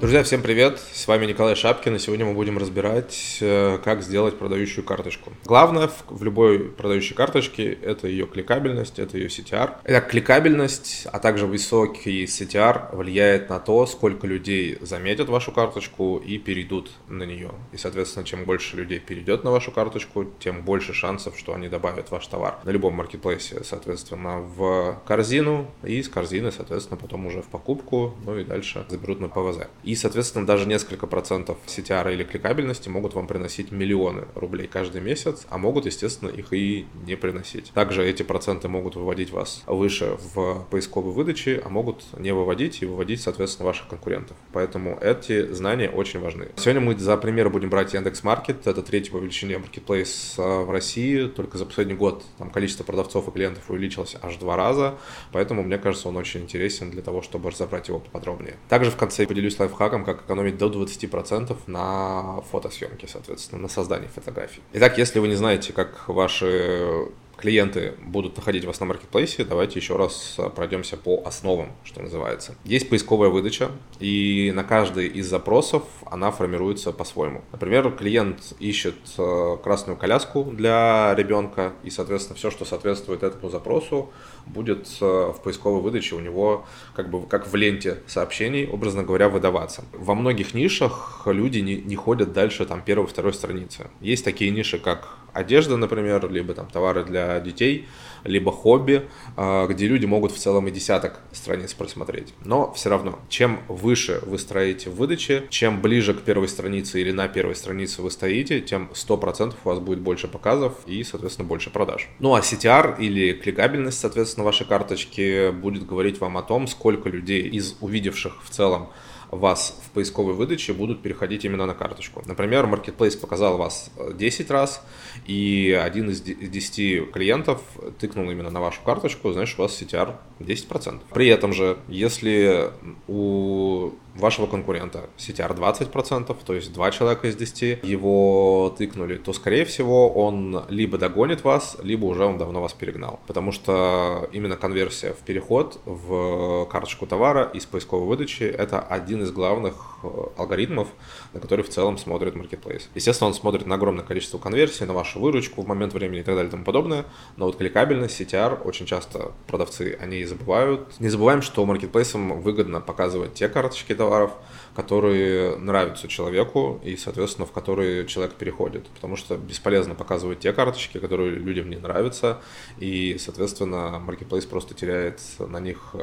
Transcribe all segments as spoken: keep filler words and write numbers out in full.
Друзья, всем привет! С вами Николай Шапкин, и сегодня мы будем разбирать, как сделать продающую карточку. Главное в любой продающей карточке – это ее кликабельность, это ее си ти ар. Итак, кликабельность, а также высокий си ти ар влияет на то, сколько людей заметят вашу карточку и перейдут на нее. И, соответственно, чем больше людей перейдет на вашу карточку, тем больше шансов, что они добавят ваш товар на любом маркетплейсе, соответственно, в корзину, и с корзины, соответственно, потом уже в покупку, ну и дальше заберут на ПВЗ. И, соответственно, даже несколько процентов си ти ар или кликабельности могут вам приносить миллионы рублей каждый месяц, а могут, естественно, их и не приносить. Также эти проценты могут выводить вас выше в поисковой выдаче, а могут не выводить и выводить, соответственно, ваших конкурентов. Поэтому эти знания очень важны. Сегодня мы за пример будем брать Яндекс.Маркет. Это третий по величине маркетплейс в России. Только за последний год там количество продавцов и клиентов увеличилось аж два раза. Поэтому, мне кажется, он очень интересен для того, чтобы разобрать его поподробнее. Также в конце поделюсь лайфхаком, как экономить до двадцати процентов на фотосъемке, соответственно, на создании фотографий. Итак, если вы не знаете, как ваши клиенты будут находить вас на маркетплейсе, давайте еще раз пройдемся по основам, что называется. Есть поисковая выдача, и на каждый из запросов она формируется по-своему. Например, клиент ищет красную коляску для ребенка, и, соответственно, все, что соответствует этому запросу, будет в поисковой выдаче у него как бы как в ленте сообщений, образно говоря, выдаваться. Во многих нишах люди не, не ходят дальше там первой-второй страницы. Есть такие ниши, как одежда, например, либо там товары для детей, либо хобби, где люди могут в целом и десяток страниц просмотреть. Но все равно, чем выше вы строите в выдаче, чем ближе к первой странице или на первой странице вы стоите, тем сто процентов у вас будет больше показов и, соответственно, больше продаж. Ну а си ти ар или кликабельность, соответственно, вашей карточки будет говорить вам о том, сколько людей из увидевших в целом вас в поисковой выдаче будут переходить именно на карточку. Например, маркетплейс показал вас десять раз, и один из десяти клиентов тыкнул именно на вашу карточку, значит, у вас си ти ар десять процентов. При этом же, если у вашего конкурента си ти ар двадцать процентов, то есть два человека из десяти его тыкнули, то, скорее всего, он либо догонит вас, либо уже он давно вас перегнал. Потому что именно конверсия в переход в карточку товара из поисковой выдачи – это один из главных алгоритмов, на который в целом смотрит маркетплейс. Естественно, он смотрит на огромное количество конверсий, на вашу выручку в момент времени и так далее и тому подобное, но вот кликабельность, си ти ар, очень часто продавцы о ней забывают. Не забываем, что маркетплейсам выгодно показывать те карточки товаров, которые нравятся человеку и, соответственно, в которые человек переходит, потому что бесполезно показывать те карточки, которые людям не нравятся, и, соответственно, маркетплейс просто теряет на них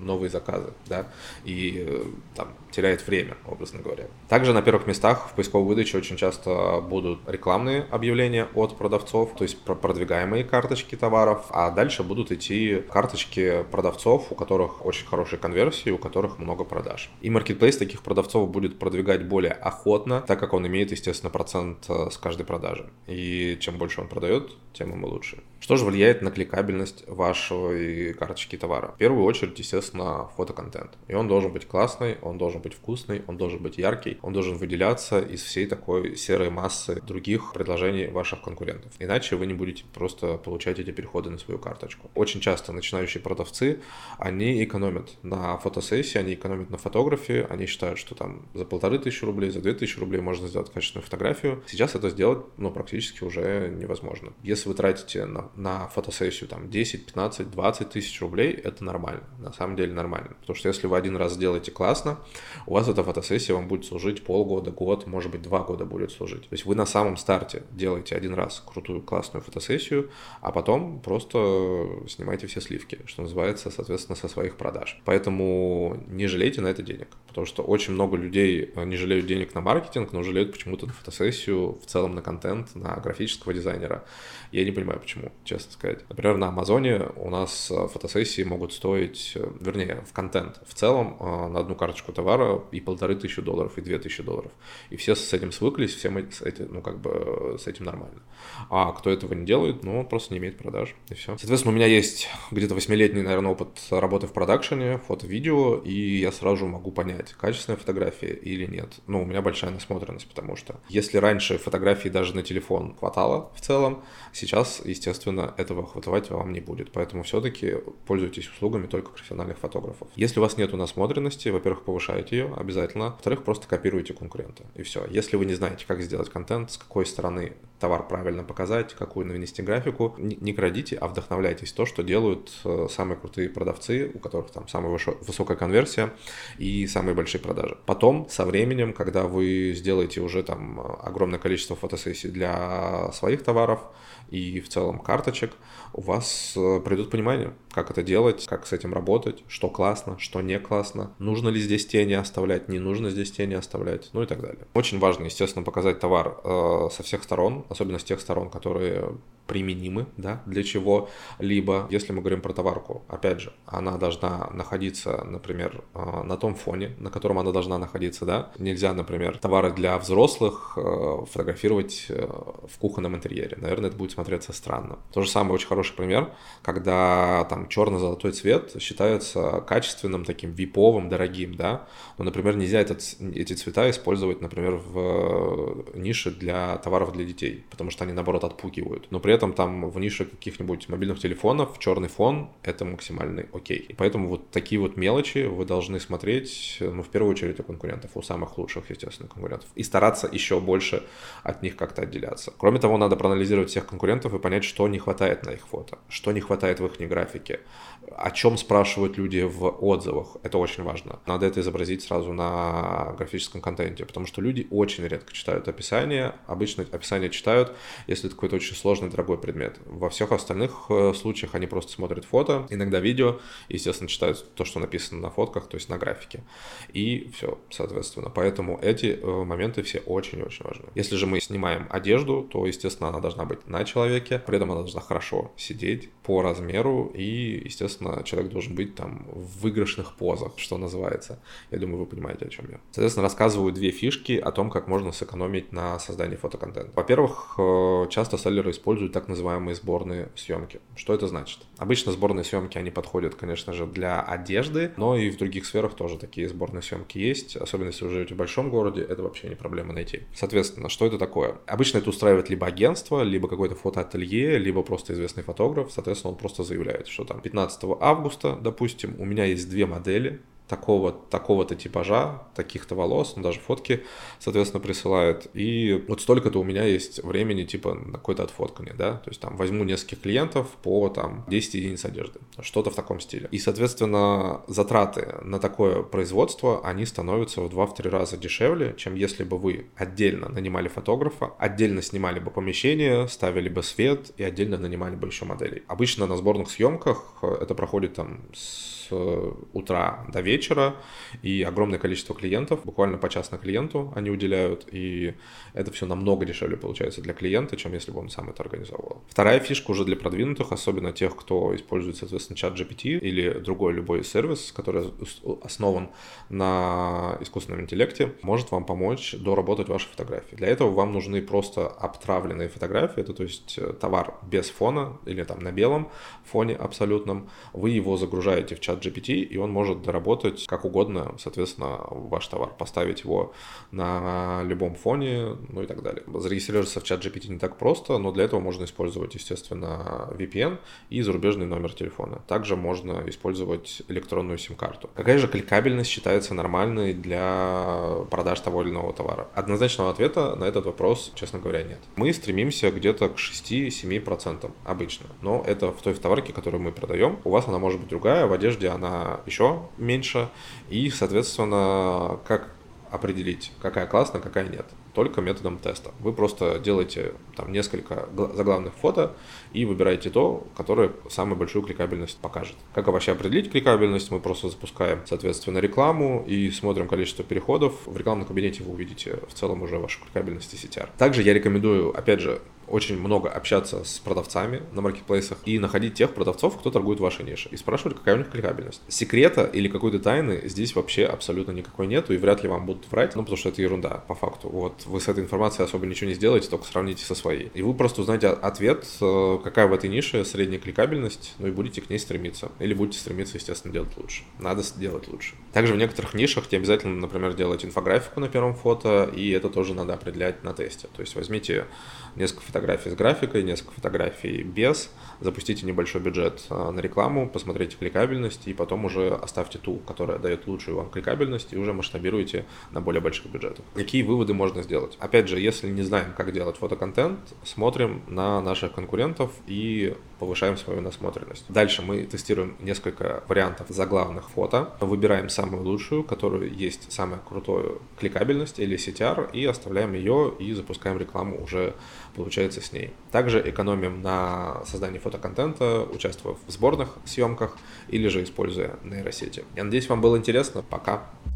новые заказы, да, и там теряет время, образно говоря. Также на первых местах в поисковой выдаче очень часто будут рекламные объявления от продавцов, то есть продвигаемые карточки товаров, а дальше будут идти карточки продавцов, у которых очень хорошие конверсии, у которых много продаж. И маркетплейс таких продавцов будет продвигать более охотно, так как он имеет, естественно, процент с каждой продажи. И чем больше он продает, тем ему лучше. Что же влияет на кликабельность вашей карточки товара? В первую очередь, естественно, фотоконтент. И он должен быть классный, он должен быть вкусный, он должен быть яркий, он должен выделяться из всей такой серой массы других предложений ваших конкурентов. Иначе вы не будете просто получать эти переходы на свою карточку. Очень часто начинающие продавцы, они экономят на фотосессии, они экономят на фотографии, они считают, что там за полторы тысячи рублей, за две тысячи рублей можно сделать качественную фотографию. Сейчас это сделать, ну, практически уже невозможно. Если вы тратите на на фотосессию там десять, пятнадцать, двадцать тысяч рублей, это нормально, на самом деле нормально, потому что если вы один раз сделаете классно, у вас эта фотосессия вам будет служить полгода, год, может быть два года будет служить. То есть вы на самом старте делаете один раз крутую классную фотосессию, а потом просто снимаете все сливки, что называется, соответственно, со своих продаж. Поэтому не жалейте на это денег, потому что очень много людей не жалеют денег на маркетинг, но жалеют почему-то на фотосессию, в целом на контент, на графического дизайнера. Я не понимаю, почему, честно сказать. Например, на Амазоне у нас фотосессии могут стоить, вернее, в контент в целом на одну карточку товара и полторы тысячи долларов, и две тысячи долларов. И все с этим свыклись, всем с этим, ну, как бы с этим нормально. А кто этого не делает, ну, он просто не имеет продаж, и все. Соответственно, у меня есть где-то восьмилетний, наверное, опыт работы в продакшене, фото-видео, и я сразу же могу понять, качественная фотография или нет. Ну, у меня большая насмотренность, потому что если раньше фотографий даже на телефон хватало в целом, сейчас, естественно, этого хватать вам не будет, поэтому все-таки пользуйтесь услугами только профессиональных фотографов. Если у вас нет насмотренности, во-первых, повышайте повышаете ее обязательно. Во-вторых, просто копируете конкурента. И все. Если вы не знаете, как сделать контент, с какой стороны товар правильно показать, какую навести графику, не крадите, а вдохновляйтесь то, что делают самые крутые продавцы, у которых там самая высокая конверсия и самые большие продажи. Потом, со временем, когда вы сделаете уже там огромное количество фотосессий для своих товаров и в целом карточек, у вас придут понимание, как это делать, как с этим работать, что классно, что не классно, нужно ли здесь тени оставлять, не нужно здесь тени оставлять, ну и так далее. Очень важно, естественно, показать товар э, со всех сторон, особенно с тех сторон, которые применимы, да, для чего-либо. Если мы говорим про товарку, опять же, она должна находиться, например, э, на том фоне, на котором она должна находиться, да. Нельзя, например, товары для взрослых э, фотографировать э, в кухонном интерьере. Наверное, это будет смотреться странно. То же самое, очень хороший пример, когда там черно-золотой цвет считается качественным, таким виповым, дорогим, да. Но, например, нельзя этот, эти цвета использовать, например, в нише для товаров для детей, потому что они, наоборот, отпугивают. Но при этом там в нише каких-нибудь мобильных телефонов черный фон – это максимальный окей. И поэтому вот такие вот мелочи вы должны смотреть, ну, в первую очередь у конкурентов, у самых лучших, естественно, конкурентов, и стараться еще больше от них как-то отделяться. Кроме того, надо проанализировать всех конкурентов и понять, что не хватает на их фото, что не хватает в их графике, о чем спрашивают люди в отзывах. Это очень важно. Надо это изобразить сразу на графическом контенте, потому что люди очень редко читают описание. Обычно описание читают, если это какой-то очень сложный, дорогой предмет. Во всех остальных случаях они просто смотрят фото, иногда видео, естественно, читают то, что написано на фотках, то есть на графике. И все, соответственно. Поэтому эти моменты все очень-очень важны. Если же мы снимаем одежду, то, естественно, она должна быть на человеке, при этом она должна хорошо сидеть по размеру и, естественно, человек должен быть там в выигрышных позах, что называется. Я думаю, вы понимаете, о чем я. Соответственно, рассказываю две фишки о том, как можно сэкономить на создании фотоконтента. Во-первых, часто селлеры используют так называемые сборные съемки. Что это значит? Обычно сборные съемки, они подходят, конечно же, для одежды, но и в других сферах тоже такие сборные съемки есть. Особенно, если вы живете в большом городе, это вообще не проблема найти. Соответственно, что это такое? Обычно это устраивает либо агентство, либо какое-то фотоателье, либо просто известный фотограф. Соответственно, он просто заявляет, что там пятнадцатого августа, допустим, у меня есть две модели такого, такого-то типажа, таких-то волос, ну, даже фотки, соответственно, присылает. И вот столько-то у меня есть времени, типа, на какое-то отфоткание, да, то есть там возьму нескольких клиентов по, там, десять единиц одежды, что-то в таком стиле. И, соответственно, затраты на такое производство, они становятся в два-три раза дешевле, чем если бы вы отдельно нанимали фотографа, отдельно снимали бы помещение, ставили бы свет и отдельно нанимали бы еще моделей. Обычно на сборных съемках это проходит, там, с утра до вечера, вечера, и огромное количество клиентов, буквально по час на клиенту они уделяют, и это все намного дешевле получается для клиента, чем если бы он сам это организовал. Вторая фишка уже для продвинутых, особенно тех, кто использует, соответственно, ChatGPT или другой любой сервис, который основан на искусственном интеллекте, может вам помочь доработать ваши фотографии. Для этого вам нужны просто обтравленные фотографии, это то есть товар без фона или там на белом фоне абсолютном, вы его загружаете в ChatGPT, и он может доработать как угодно, соответственно, ваш товар, поставить его на любом фоне, ну и так далее. Зарегистрироваться в ChatGPT не так просто, но для этого можно использовать, естественно, ви пи эн и зарубежный номер телефона. Также можно использовать электронную сим-карту. Какая же кликабельность считается нормальной для продаж того или иного товара? Однозначного ответа на этот вопрос, честно говоря, нет. Мы стремимся где-то к шести-семи процентам обычно, но это в той товарке, которую мы продаем. У вас она может быть другая, в одежде она еще меньше. И, соответственно, как определить, какая классная, какая нет? Только методом теста. Вы просто делаете там несколько заглавных фото и выбираете то, которое самую большую кликабельность покажет. Как вообще определить кликабельность? Мы просто запускаем, соответственно, рекламу и смотрим количество переходов. В рекламном кабинете вы увидите в целом уже вашу кликабельность и си ти ар. Также я рекомендую, опять же, очень много общаться с продавцами на маркетплейсах и находить тех продавцов, кто торгует в вашей нише, и спрашивать, какая у них кликабельность. Секрета или какой-то тайны здесь вообще абсолютно никакой нету, и вряд ли вам будут врать, ну, потому что это ерунда, по факту. Вот вы с этой информацией особо ничего не сделаете, только сравните со своей. И вы просто узнаете ответ, какая в этой нише средняя кликабельность, ну и будете к ней стремиться. Или будете стремиться, естественно, делать лучше. Надо делать лучше. Также в некоторых нишах тебе обязательно, например, делать инфографику на первом фото, и это тоже надо определять на тесте. То есть возьмите несколько фотографий с графикой, несколько фотографий без, запустите небольшой бюджет на рекламу, посмотрите кликабельность и потом уже оставьте ту, которая дает лучшую вам кликабельность, и уже масштабируете на более больших бюджетах. Какие выводы можно сделать? Опять же, если не знаем, как делать фотоконтент, смотрим на наших конкурентов и повышаем свою насмотренность. Дальше мы тестируем несколько вариантов заглавных фото, выбираем самую лучшую, которую есть самая крутая кликабельность или си ти ар, и оставляем ее и запускаем рекламу уже, получается, с ней. Также экономим на создании фотоконтента, участвуя в сборных съемках или же используя нейросети. Я надеюсь, вам было интересно. Пока!